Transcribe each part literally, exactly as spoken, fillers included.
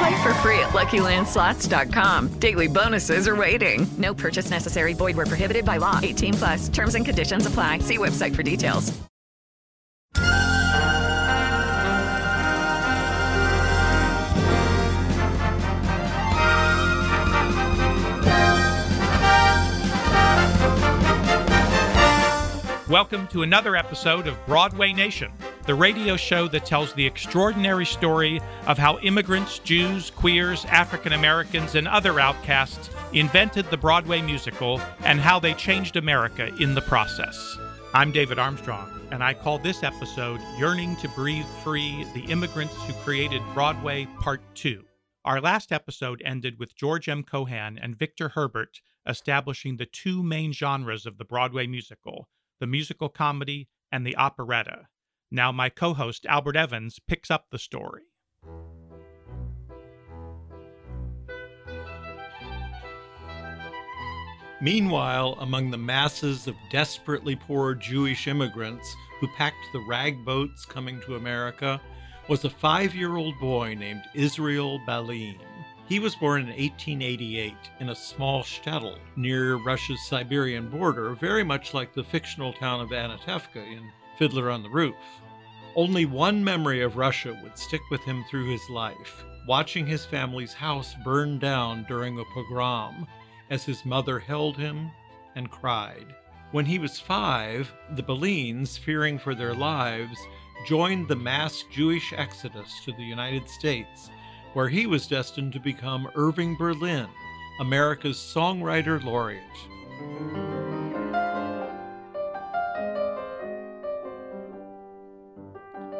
Play for free at Lucky Land Slots dot com. Daily bonuses are waiting. No purchase necessary. Void where prohibited by law. eighteen plus. Terms and conditions apply. See website for details. Welcome to another episode of Broadway Nation, the radio show that tells the extraordinary story of how immigrants, Jews, queers, African Americans, and other outcasts invented the Broadway musical and how they changed America in the process. I'm David Armstrong, and I call this episode Yearning to Breathe Free, The Immigrants Who Created Broadway, Part two. Our last episode ended with George M. Cohan and Victor Herbert establishing the two main genres of the Broadway musical, the musical comedy, and the operetta. Now my co-host, Albert Evans, picks up the story. Meanwhile, among the masses of desperately poor Jewish immigrants who packed the rag boats coming to America was a five-year-old boy named Israel Baline. He was born in eighteen eighty-eight in a small shtetl near Russia's Siberian border, very much like the fictional town of Anatevka in Fiddler on the Roof. Only one memory of Russia would stick with him through his life, watching his family's house burn down during a pogrom as his mother held him and cried. When he was five, the Balines, fearing for their lives, joined the mass Jewish exodus to the United States, where he was destined to become Irving Berlin, America's songwriter laureate.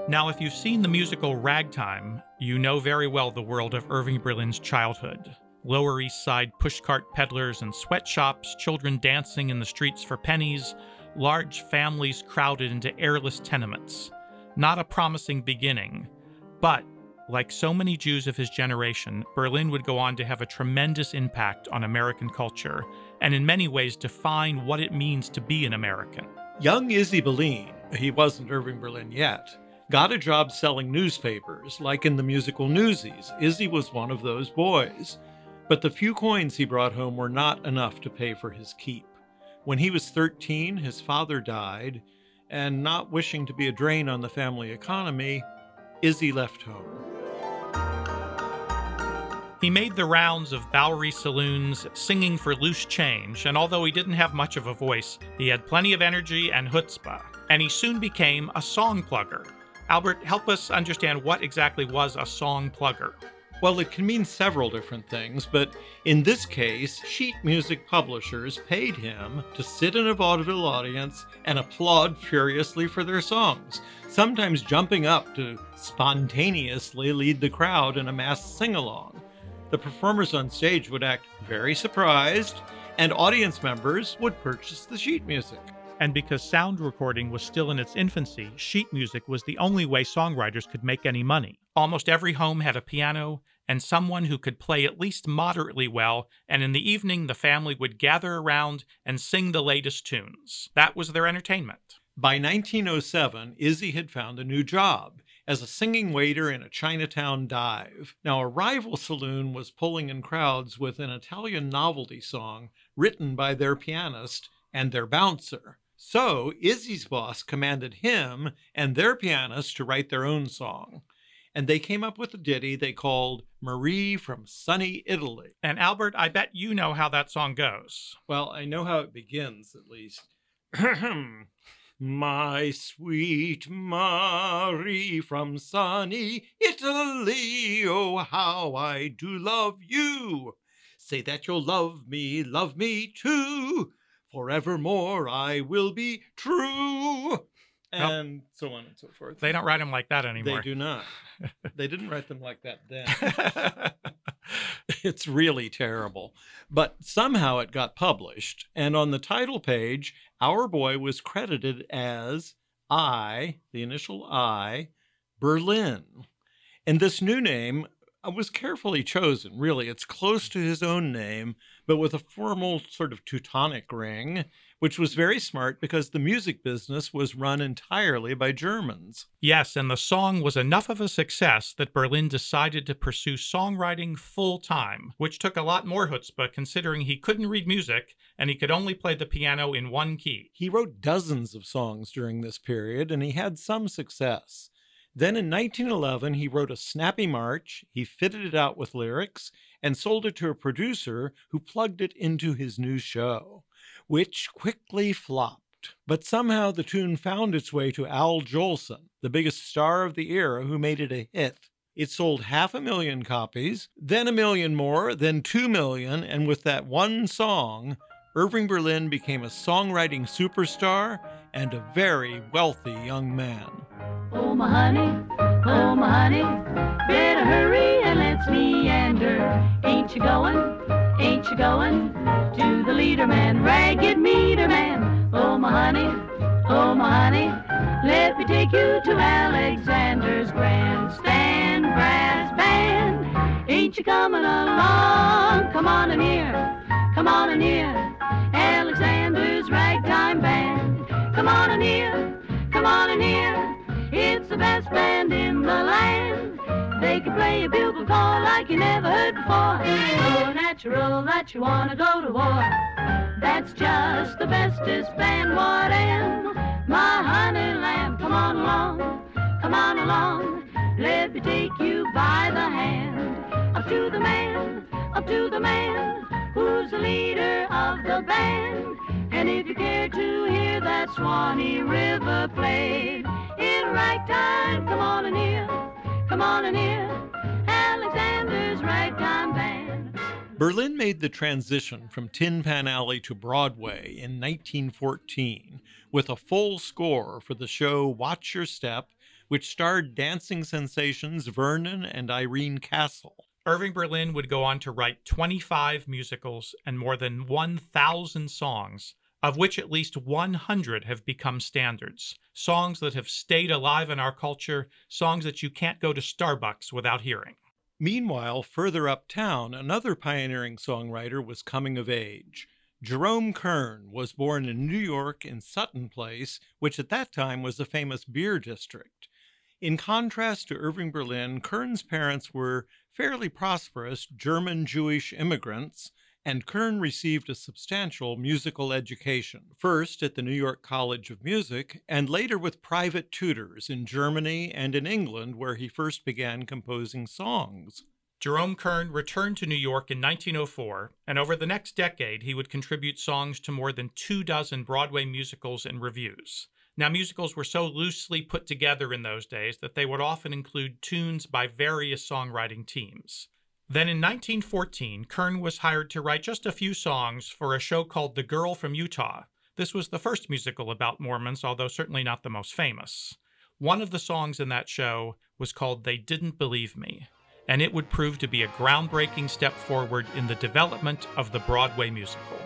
Now, if you've seen the musical Ragtime, you know very well the world of Irving Berlin's childhood. Lower East Side pushcart peddlers and sweatshops, children dancing in the streets for pennies, large families crowded into airless tenements. Not a promising beginning, but like so many Jews of his generation, Berlin would go on to have a tremendous impact on American culture and in many ways define what it means to be an American. Young Izzy Baline, he wasn't Irving Berlin yet, got a job selling newspapers. Like in the musical Newsies, Izzy was one of those boys. But the few coins he brought home were not enough to pay for his keep. When he was thirteen, his father died, and not wishing to be a drain on the family economy, Izzy left home. He made the rounds of Bowery saloons, singing for loose change, and although he didn't have much of a voice, he had plenty of energy and chutzpah, and he soon became a song plugger. Albert, help us understand what exactly was a song plugger. Well, it can mean several different things, but in this case, sheet music publishers paid him to sit in a vaudeville audience and applaud furiously for their songs, sometimes jumping up to spontaneously lead the crowd in a mass sing-along. The performers on stage would act very surprised, and audience members would purchase the sheet music. And because sound recording was still in its infancy, sheet music was the only way songwriters could make any money. Almost every home had a piano and someone who could play at least moderately well, and in the evening the family would gather around and sing the latest tunes. That was their entertainment. By nineteen oh seven, Izzy had found a new job as a singing waiter in a Chinatown dive. Now, a rival saloon was pulling in crowds with an Italian novelty song written by their pianist and their bouncer. So Izzy's boss commanded him and their pianist to write their own song. and they came up with a ditty they called Marie from Sunny Italy. And Albert, I bet you know how that song goes. Well, I know how it begins, at least. My sweet Marie from sunny Italy, oh, how I do love you. Say that you'll love me, love me too. Forevermore I will be true. And nope. So on and so forth. They don't write them like that anymore. They do not. They didn't write them like that then. It's really terrible. But somehow it got published. And on the title page, our boy was credited as I, the initial I, Berlin. And this new name was carefully chosen, really. It's close to his own name, but with a formal sort of Teutonic ring, which was very smart because the music business was run entirely by Germans. Yes, and the song was enough of a success that Berlin decided to pursue songwriting full-time, which took a lot more chutzpah considering he couldn't read music and he could only play the piano in one key. He wrote dozens of songs during this period, and he had some success. Then in nineteen eleven, he wrote a snappy march, he fitted it out with lyrics, and sold it to a producer who plugged it into his new show, which quickly flopped. But somehow the tune found its way to Al Jolson, the biggest star of the era, who made it a hit. It sold half a million copies, then a million more, then two million, and with that one song, Irving Berlin became a songwriting superstar and a very wealthy young man. Oh, my honey, oh, my honey, better hurry and let's meander. Ain't you going? Ain't you going to the leader man, ragged meter man? Oh, my honey, oh, my honey, let me take you to Alexander's grandstand brass band. Ain't you coming along? Come on in here, come on in here, Alexander's ragtime band. Come on in here, come on in here, it's the best band in the land. They can play a bugle call like you never heard before. So natural that you want to go to war. That's just the bestest band, what am? My honey lamb, come on along, come on along. Let me take you by the hand. Up to the man, up to the man, who's the leader of the band. And if you care to hear that Swanee River played in ragtime, come on in here. Come on in here, Alexander's Ragtime Band. Berlin made the transition from Tin Pan Alley to Broadway in nineteen fourteen with a full score for the show Watch Your Step, which starred dancing sensations Vernon and Irene Castle. Irving Berlin would go on to write twenty-five musicals and more than one thousand songs, of which at least one hundred have become standards, songs that have stayed alive in our culture, songs that you can't go to Starbucks without hearing. Meanwhile, further uptown, another pioneering songwriter was coming of age. Jerome Kern was born in New York in Sutton Place, which at that time was a famous beer district. In contrast to Irving Berlin, Kern's parents were fairly prosperous German Jewish immigrants, and Kern received a substantial musical education, first at the New York College of Music, and later with private tutors in Germany and in England, where he first began composing songs. Jerome Kern returned to New York in nineteen oh four, and over the next decade, he would contribute songs to more than two dozen Broadway musicals and revues. Now, musicals were so loosely put together in those days that they would often include tunes by various songwriting teams. Then in nineteen fourteen, Kern was hired to write just a few songs for a show called The Girl from Utah. This was the first musical about Mormons, although certainly not the most famous. One of the songs in that show was called They Didn't Believe Me, and it would prove to be a groundbreaking step forward in the development of the Broadway musical.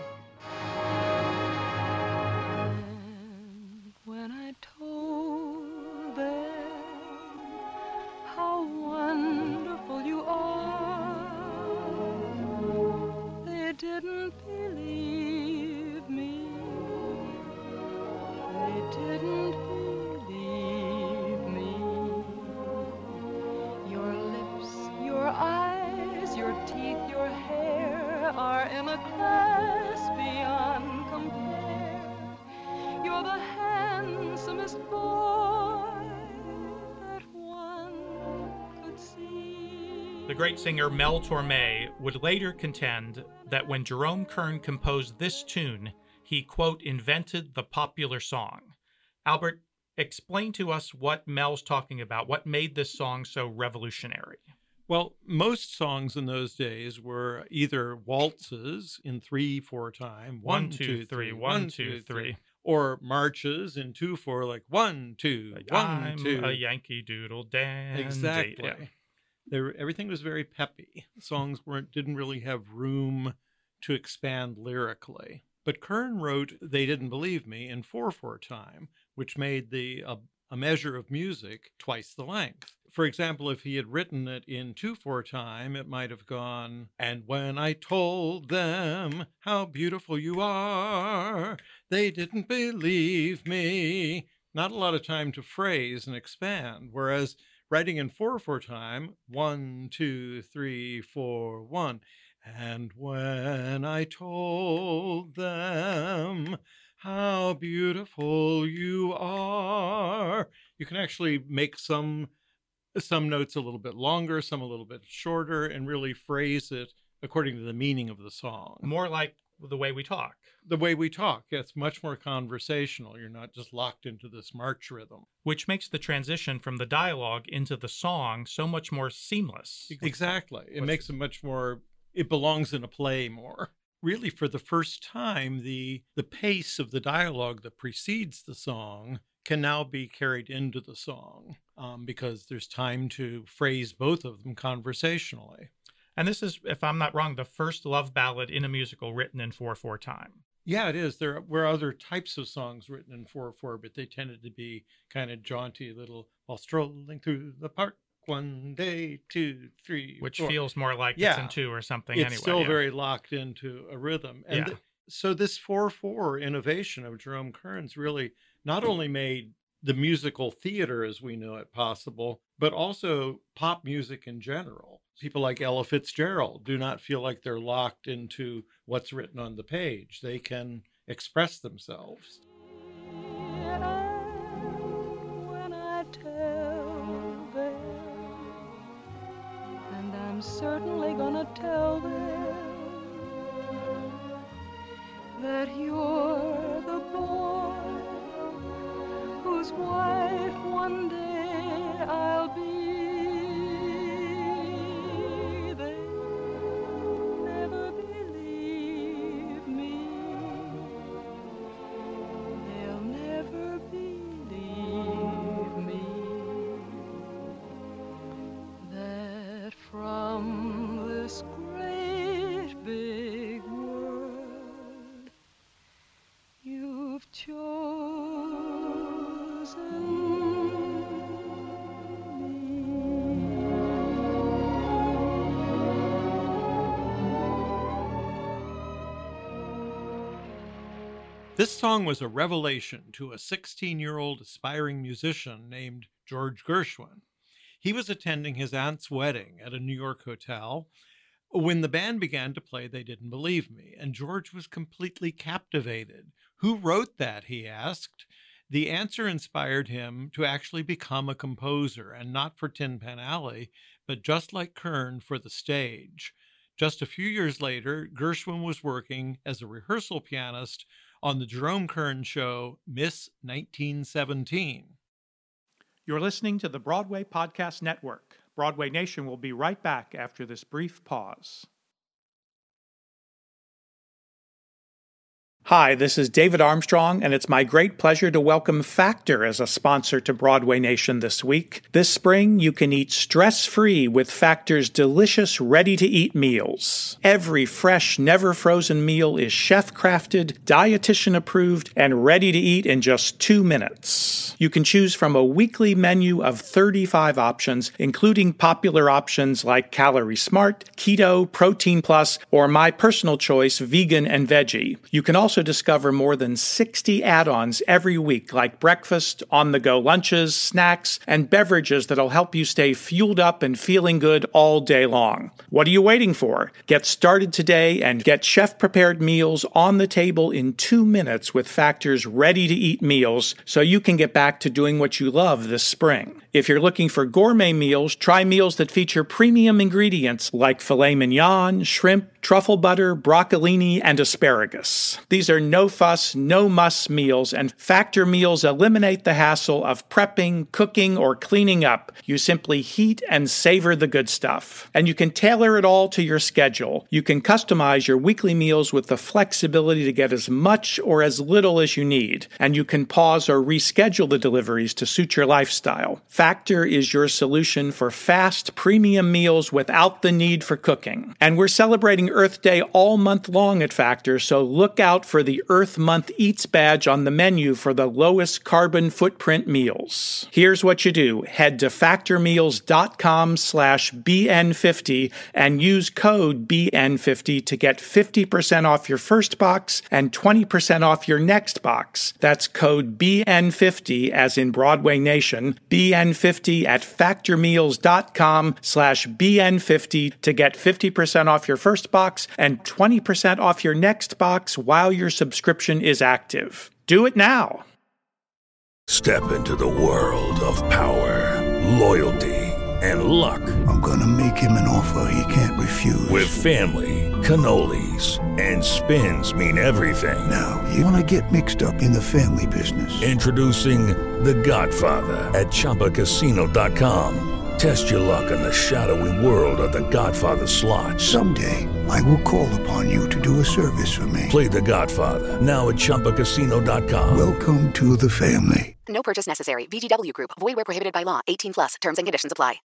The great singer Mel Torme would later contend that when Jerome Kern composed this tune, he, quote, invented the popular song. Albert, explain to us what Mel's talking about. What made this song so revolutionary? Well, most songs in those days were either waltzes in three, four time, one, two, three, one, two, three, or marches in two, four, like one, two, one, two. I'm a Yankee Doodle dandy. Exactly. Yeah. They were, everything was very peppy. Songs weren't didn't really have room to expand lyrically. But Kern wrote They Didn't Believe Me in four four time, which made the uh, a measure of music twice the length. For example, if he had written it in two four time, it might have gone, and when I told them how beautiful you are, they didn't believe me. Not a lot of time to phrase and expand, whereas writing in four four time, one, two, three, four, one. And when I told them how beautiful you are, you can actually make some some notes a little bit longer, some a little bit shorter, and really phrase it according to the meaning of the song. More like the way we talk. The way we talk. It's much more conversational. You're not just locked into this march rhythm. Which makes the transition from the dialogue into the song so much more seamless. Exactly. It What's makes it much more... It belongs in a play more. Really, for the first time, the the pace of the dialogue that precedes the song can now be carried into the song um, because there's time to phrase both of them conversationally. And this is, if I'm not wrong, the first love ballad in a musical written in four four time. Yeah, it is. There were other types of songs written in four four, but they tended to be kind of jaunty little, while strolling through the park. One day, two, three, which four. Feels more like yeah. it's in two or something. It's anyway, still yeah. very locked into a rhythm. And yeah. th- so this four four innovation of Jerome Kern's really not only made the musical theater as we know it possible, but also pop music in general. People like Ella Fitzgerald do not feel like they're locked into what's written on the page. They can express themselves. I'm certainly gonna tell them that you're the boy whose wife one day I'll be. They'll never believe me. They'll never believe me. That from From this great big world, you've chosen me. This song was a revelation to a sixteen-year-old aspiring musician named George Gershwin. He was attending his aunt's wedding at a New York hotel when the band began to play They Didn't Believe Me, and George was completely captivated. Who wrote that, he asked. The answer inspired him to actually become a composer, and not for Tin Pan Alley, but just like Kern, for the stage. Just a few years later, Gershwin was working as a rehearsal pianist on the Jerome Kern show Miss nineteen seventeen. You're listening to the Broadway Podcast Network. Broadway Nation will be right back after this brief pause. Hi, this is David Armstrong, and it's my great pleasure to welcome Factor as a sponsor to Broadway Nation this week. This spring, you can eat stress-free with Factor's delicious, ready-to-eat meals. Every fresh, never-frozen meal is chef-crafted, dietitian-approved, and ready to eat in just two minutes. You can choose from a weekly menu of thirty-five options, including popular options like Calorie Smart, Keto, Protein Plus, or my personal choice, Vegan and Veggie. You can also also discover more than sixty add-ons every week, like breakfast, on-the-go lunches, snacks, and beverages that'll help you stay fueled up and feeling good all day long. What are you waiting for? Get started today and get chef-prepared meals on the table in two minutes with Factor's ready-to-eat meals so you can get back to doing what you love this spring. If you're looking for gourmet meals, try meals that feature premium ingredients like filet mignon, shrimp, truffle butter, broccolini, and asparagus. These are no-fuss, no-muss meals, and Factor meals eliminate the hassle of prepping, cooking, or cleaning up. You simply heat and savor the good stuff. And you can tailor it all to your schedule. You can customize your weekly meals with the flexibility to get as much or as little as you need. And you can pause or reschedule the deliveries to suit your lifestyle. Factor is your solution for fast, premium meals without the need for cooking. And we're celebrating Earth Day all month long at Factor, so look out for the Earth Month Eats badge on the menu for the lowest carbon footprint meals. Here's what you do. Head to factormeals.com slash B N fifty and use code B N fifty to get fifty percent off your first box and twenty percent off your next box. That's code B N fifty, as in Broadway Nation, B N fifty at factormeals.com slash B N fifty to get fifty percent off your first box and twenty percent off your next box while your subscription is active. Do it now. Step into the world of power, loyalty, and luck. I'm gonna make him an offer he can't refuse. With family, cannolis, and spins mean everything. Now, you wanna get mixed up in the family business. Introducing The Godfather at Chumba Casino dot com. Test your luck in the shadowy world of The Godfather slot. Someday, I will call upon you to do a service for me. Play The Godfather, now at Chumba Casino dot com. Welcome to the family. No purchase necessary. V G W Group. Void where prohibited by law. eighteen plus. Terms and conditions apply.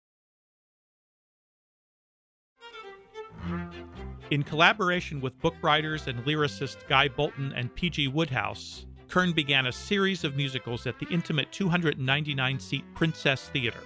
In collaboration with book writers and lyricist Guy Bolton and P G Woodhouse, Kern began a series of musicals at the intimate two hundred ninety-nine seat Princess Theater.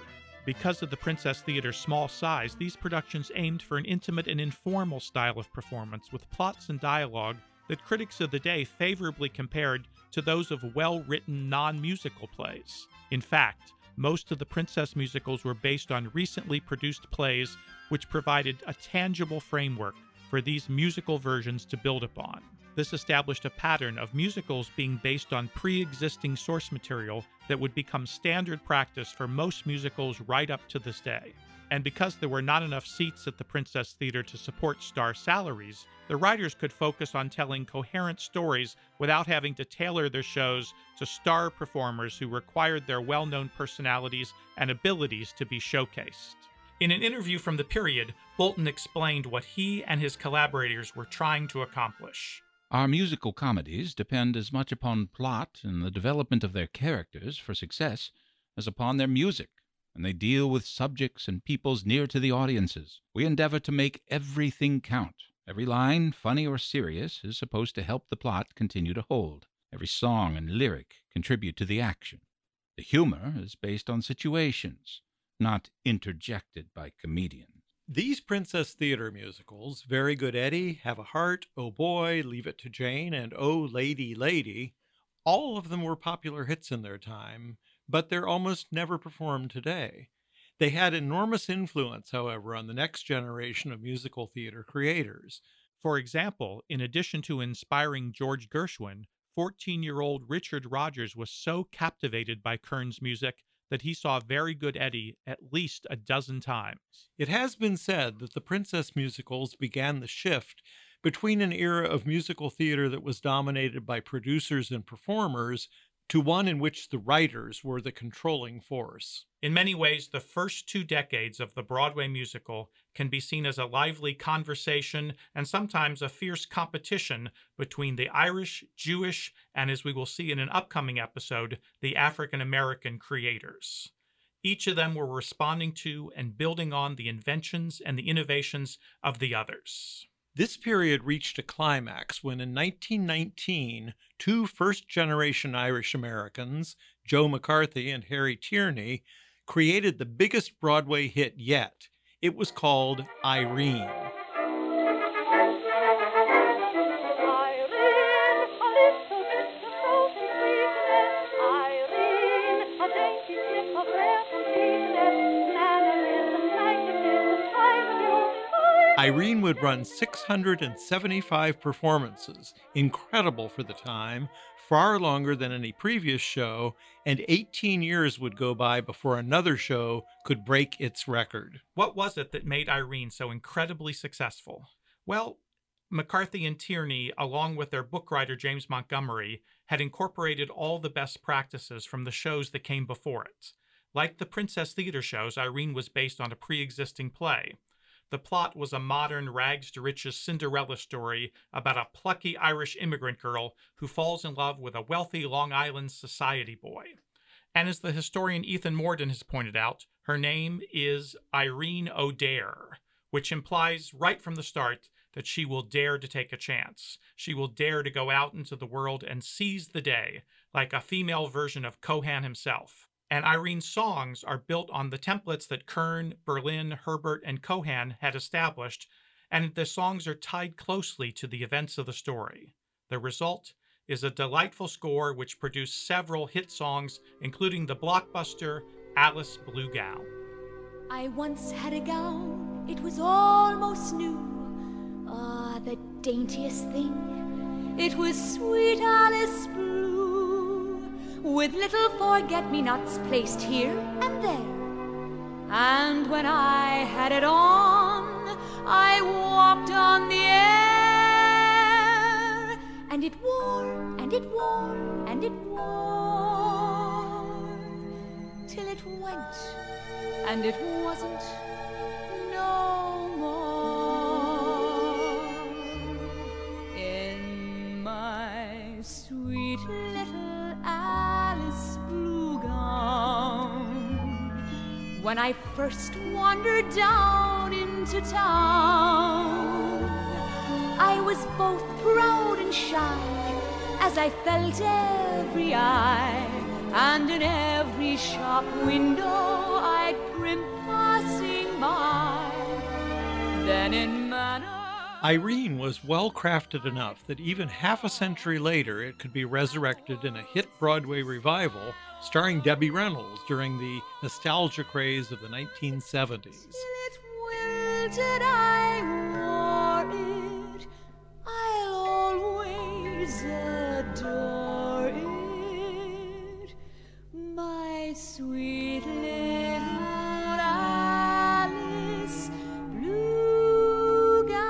Because of the Princess Theater's small size, these productions aimed for an intimate and informal style of performance with plots and dialogue that critics of the day favorably compared to those of well-written non-musical plays. In fact, most of the Princess musicals were based on recently produced plays, which provided a tangible framework for these musical versions to build upon. This established a pattern of musicals being based on pre-existing source material that would become standard practice for most musicals right up to this day. And because there were not enough seats at the Princess Theater to support star salaries, the writers could focus on telling coherent stories without having to tailor their shows to star performers who required their well-known personalities and abilities to be showcased. In an interview from the period, Bolton explained what he and his collaborators were trying to accomplish. Our musical comedies depend as much upon plot and the development of their characters for success as upon their music, and they deal with subjects and peoples near to the audiences. We endeavor to make everything count. Every line, funny or serious, is supposed to help the plot continue to hold. Every song and lyric contribute to the action. The humor is based on situations, not interjected by comedians. These Princess Theater musicals, Very Good Eddie, Have a Heart, Oh Boy, Leave It to Jane, and Oh Lady, Lady, all of them were popular hits in their time, but they're almost never performed today. They had enormous influence, however, on the next generation of musical theater creators. For example, in addition to inspiring George Gershwin, fourteen-year-old Richard Rodgers was so captivated by Kern's music that he saw Very Good Eddie at least a dozen times. It has been said that the Princess musicals began the shift between an era of musical theater that was dominated by producers and performers to one in which the writers were the controlling force. In many ways, the first two decades of the Broadway musical can be seen as a lively conversation and sometimes a fierce competition between the Irish, Jewish, and, as we will see in an upcoming episode, the African-American creators. Each of them were responding to and building on the inventions and the innovations of the others. This period reached a climax when, in nineteen nineteen, two first-generation Irish-Americans, Joe McCarthy and Harry Tierney, created the biggest Broadway hit yet. It was called Irene. Irene, Irene, Irene would run six hundred seventy-five performances, incredible for the time, far longer than any previous show, and eighteen years would go by before another show could break its record. What was it that made Irene so incredibly successful? Well, McCarthy and Tierney, along with their book writer James Montgomery, had incorporated all the best practices from the shows that came before it. Like the Princess Theater shows, Irene was based on a pre-existing play. The plot was a modern rags-to-riches Cinderella story about a plucky Irish immigrant girl who falls in love with a wealthy Long Island society boy. And as the historian Ethan Morden has pointed out, her name is Irene O'Dare, which implies right from the start that she will dare to take a chance. She will dare to go out into the world and seize the day, like a female version of Cohan himself. And Irene's songs are built on the templates that Kern, Berlin, Herbert, and Cohan had established, and the songs are tied closely to the events of the story. The result is a delightful score which produced several hit songs, including the blockbuster Alice Blue Gown. I once had a gown, it was almost new. Ah, the daintiest thing, it was sweet Alice Blue. With little forget-me-nots placed here and there. And when I had it on, I walked on the air. And it wore, and it wore, and it wore, till it went, and it wasn't no more. In my sweet little hour, when I first wandered down into town, I was both proud and shy as I felt every eye, and in every shop window I'd grim passing by. Then in manner Irene was well crafted enough that even half a century later it could be resurrected in a hit Broadway revival starring Debbie Reynolds during the nostalgia craze of the nineteen seventies. It wilted, I wore it. I'll always adore it. My sweet little Alice Blue Gown.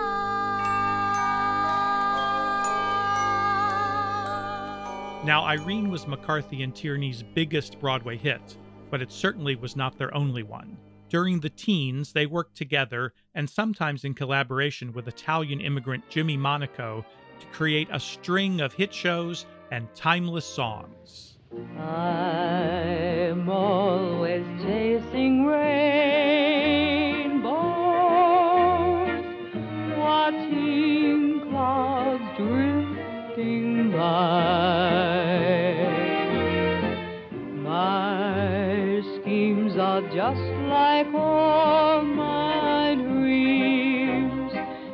Now, Irene was McCarthy and Tierney's biggest Broadway hit, but it certainly was not their only one. During the teens, they worked together, and sometimes in collaboration with Italian immigrant Jimmy Monaco, to create a string of hit shows and timeless songs. I'm always chasing rainbows, watching clouds drifting by. Just like all my dreams,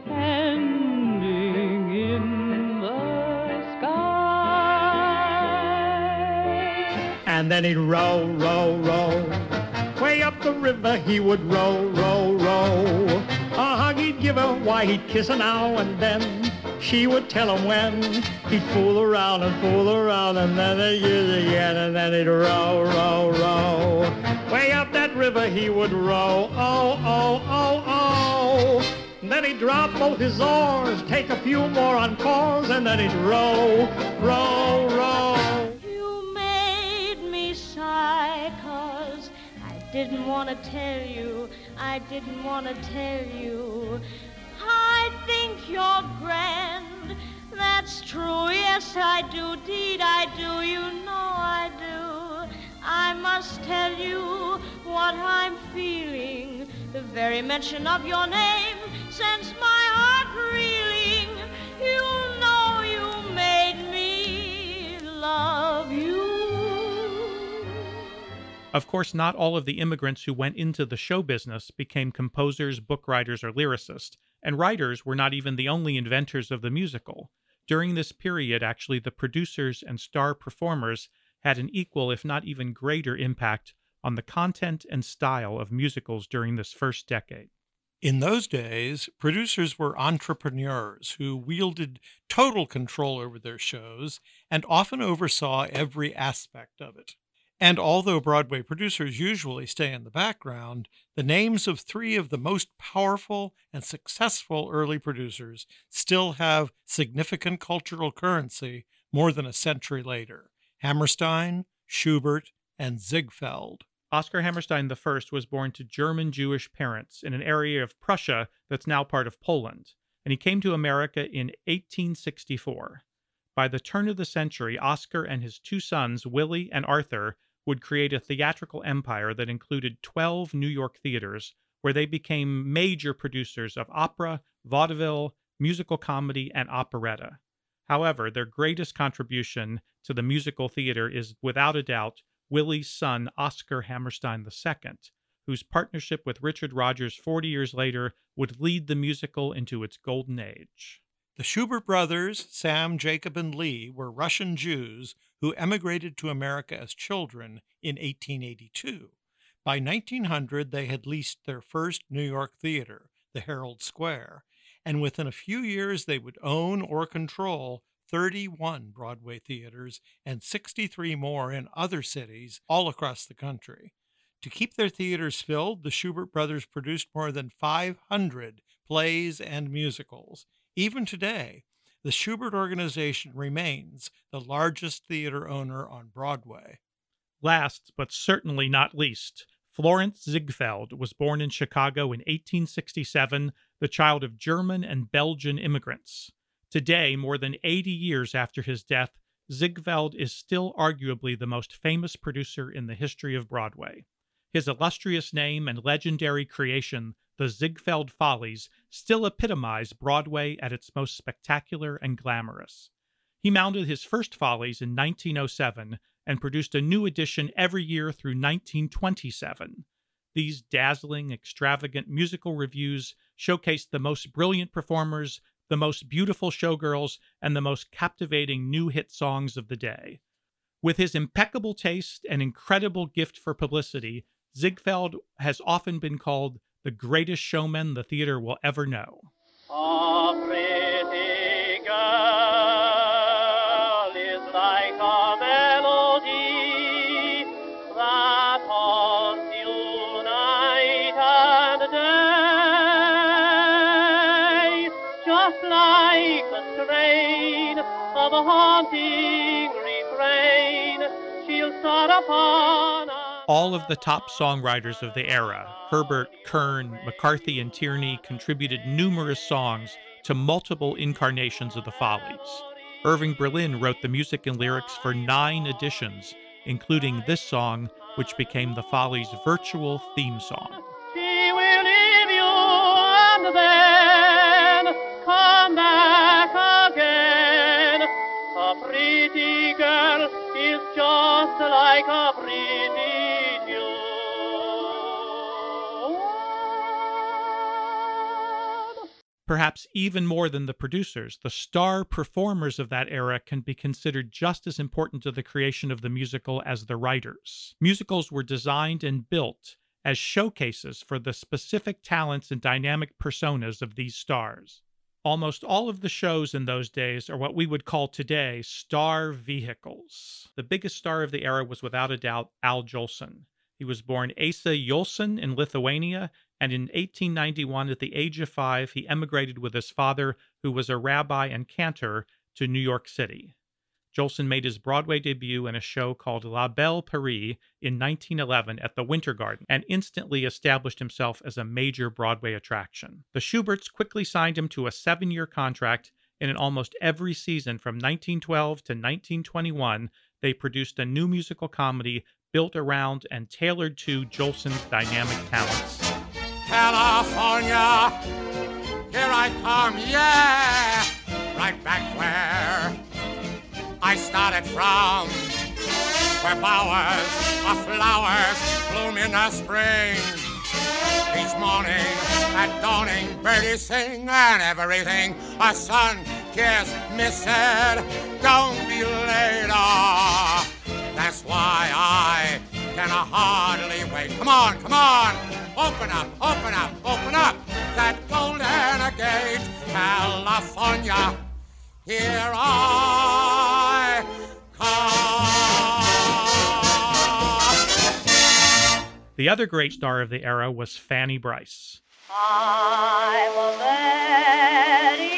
ending in the sky. And then he'd row, row, row. Way up the river he would row, row, row. A hug he'd give her, why he'd kiss her now and then. She would tell him when. He'd fool around and fool around, and then they'd use it again, and then he'd row, row, row. Way up that river he would row, oh, oh, oh, oh. And then he'd drop both his oars, take a few more encores, and then he'd row, row, row. You made me sigh, 'cause I didn't want to tell you, I didn't want to tell you. I think you're grand, that's true, yes I do, deed I do, you know I do. I must tell you what I'm feeling. The very mention of your name sends my heart reeling. You know you made me love you. Of course, not all of the immigrants who went into the show business became composers, book writers, or lyricists. And writers were not even the only inventors of the musical. During this period, actually, the producers and star performers had an equal, if not even greater, impact on the content and style of musicals during this first decade. In those days, producers were entrepreneurs who wielded total control over their shows and often oversaw every aspect of it. And although Broadway producers usually stay in the background, the names of three of the most powerful and successful early producers still have significant cultural currency more than a century later: Hammerstein, Schubert, and Ziegfeld. Oscar Hammerstein the First was born to German-Jewish parents in an area of Prussia that's now part of Poland, and he came to America in eighteen sixty-four. By the turn of the century, Oscar and his two sons, Willie and Arthur, would create a theatrical empire that included twelve New York theaters, where they became major producers of opera, vaudeville, musical comedy, and operetta. However, their greatest contribution to the musical theater is, without a doubt, Willie's son, Oscar Hammerstein the Second, whose partnership with Richard Rodgers forty years later would lead the musical into its golden age. The Schubert brothers, Sam, Jacob, and Lee, were Russian Jews who emigrated to America as children in eighteen eighty-two. By nineteen hundred, they had leased their first New York theater, the Herald Square, and within a few years they would own or control thirty-one Broadway theaters and sixty-three more in other cities all across the country. To keep their theaters filled, the Schubert brothers produced more than five hundred plays and musicals. Even today, the Schubert organization remains the largest theater owner on Broadway. Last, but certainly not least, Florence Ziegfeld was born in Chicago in eighteen sixty-seven, the child of German and Belgian immigrants. Today, more than eighty years after his death, Ziegfeld is still arguably the most famous producer in the history of Broadway. His illustrious name and legendary creation, the Ziegfeld Follies, still epitomize Broadway at its most spectacular and glamorous. He mounted his first Follies in nineteen oh seven and produced a new edition every year through nineteen twenty-seven. These dazzling, extravagant musical revues showcased the most brilliant performers, the most beautiful showgirls, and the most captivating new hit songs of the day. With his impeccable taste and incredible gift for publicity, Ziegfeld has often been called the greatest showman the theater will ever know. A pretty girl is like a melody that haunts you night and day, just like the strain of a haunting refrain. She'll start upon us. All of the top songwriters of the era, Herbert, Kern, McCarthy, and Tierney, contributed numerous songs to multiple incarnations of the Follies. Irving Berlin wrote the music and lyrics for nine editions, including this song, which became the Follies' virtual theme song. She will leave you and then come back again. A pretty girl is just like a pretty girl. Perhaps even more than the producers, the star performers of that era can be considered just as important to the creation of the musical as the writers. Musicals were designed and built as showcases for the specific talents and dynamic personas of these stars. Almost all of the shows in those days are what we would call today star vehicles. The biggest star of the era was without a doubt Al Jolson. He was born Asa Jolson in Lithuania, and in eighteen ninety-one, at the age of five, he emigrated with his father, who was a rabbi and cantor, to New York City. Jolson made his Broadway debut in a show called La Belle Paris in nineteen eleven at the Winter Garden, and instantly established himself as a major Broadway attraction. The Schuberts quickly signed him to a seven-year contract, and in almost every season from nineteen twelve to nineteen twenty-one, they produced a new musical comedy built around and tailored to Jolson's dynamic talents. California, here I come, yeah, right back where I started from, where bowers of flowers bloom in the spring. Each morning at dawning, birdies sing, and everything a sun kissed me said, don't be later. That's why I can hardly wait. Come on, come on. Open up, open up, open up. that golden gate, California, here I come. The other great star of the era was Fanny Bryce. I was wedding,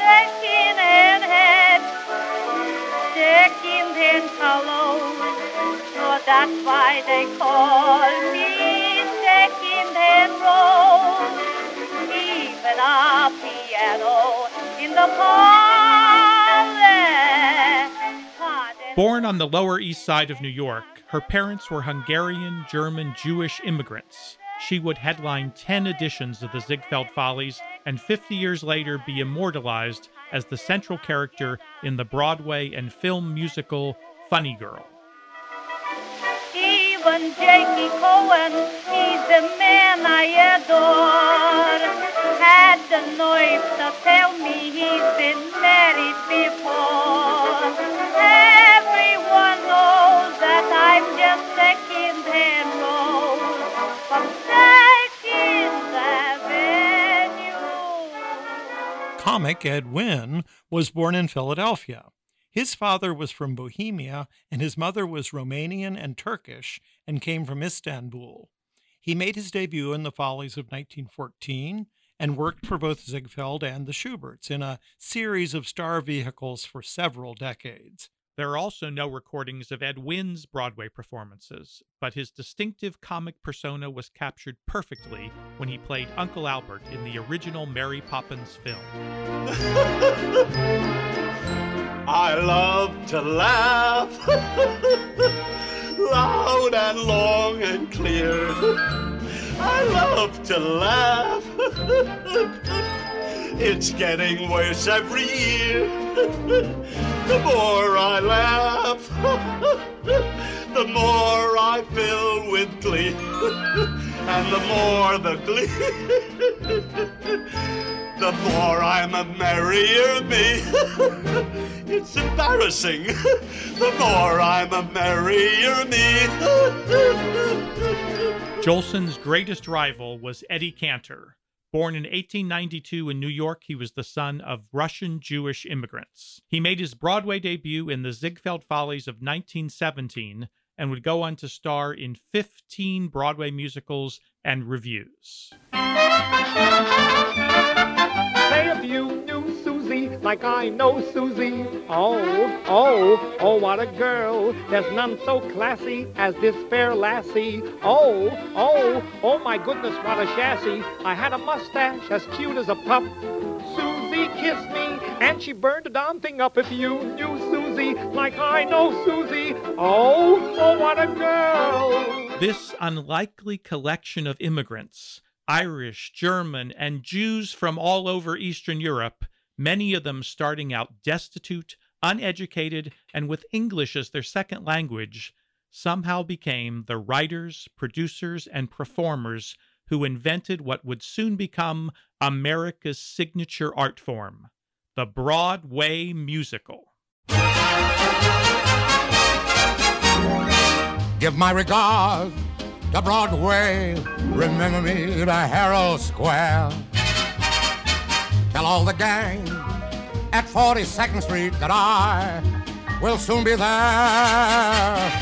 decked in and head, decked in and hollow, so that's why they call me decked in and roll. Even a piano in the parlor. Born on the Lower East Side of New York, her parents were Hungarian, German, Jewish immigrants. She would headline ten editions of the Ziegfeld Follies and fifty years later be immortalized as the central character in the Broadway and film musical Funny Girl. Even Jackie Cohen, he's the man I adore. Had the nerve to tell me he's been married before. Everyone knows that I'm just second-hand roll. Comic Ed Wynn was born in Philadelphia. His father was from Bohemia, and his mother was Romanian and Turkish, and came from Istanbul. He made his debut in the Follies of nineteen fourteen, and worked for both Ziegfeld and the Schuberts in a series of star vehicles for several decades. There are also no recordings of Ed Wynn's Broadway performances, but his distinctive comic persona was captured perfectly when he played Uncle Albert in the original Mary Poppins film. I love to laugh, loud and long and clear. I love to laugh, it's getting worse every year. The more I laugh, the more I fill with glee, and the more the glee, the more I'm a merrier me. It's embarrassing. The more I'm a merrier me. Jolson's greatest rival was Eddie Cantor. Born in eighteen ninety-two in New York, he was the son of Russian Jewish immigrants. He made his Broadway debut in the Ziegfeld Follies of nineteen seventeen and would go on to star in fifteen Broadway musicals and revues. Say if you knew Susie like I know Susie. Oh, oh, oh, what a girl. There's none so classy as this fair lassie. Oh, oh, oh, my goodness, what a chassis. I had a mustache as cute as a pup. Susie kissed me and she burned the darn thing up. If you knew Susie like I know Susie. Oh, oh, what a girl. This unlikely collection of immigrants, Irish, German, and Jews from all over Eastern Europe, many of them starting out destitute, uneducated, and with English as their second language, somehow became the writers, producers, and performers who invented what would soon become America's signature art form, the Broadway musical. Give my regards to Broadway, remember me to Herald Square. Tell all the gang at forty-second street that I will soon be there.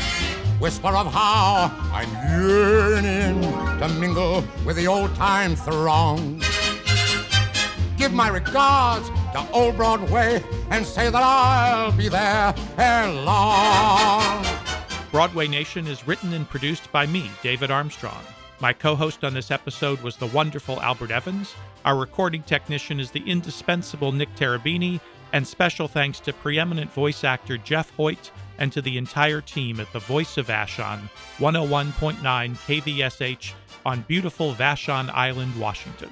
Whisper of how I'm yearning to mingle with the old-time throng. Give my regards to old Broadway and say that I'll be there ere long. Broadway Nation is written and produced by me, David Armstrong. My co-host on this episode was the wonderful Albert Evans. Our recording technician is the indispensable Nick Terrabini. And special thanks to preeminent voice actor Jeff Hoyt and to the entire team at the Voice of Vashon, one oh one point nine K V S H on beautiful Vashon Island, Washington.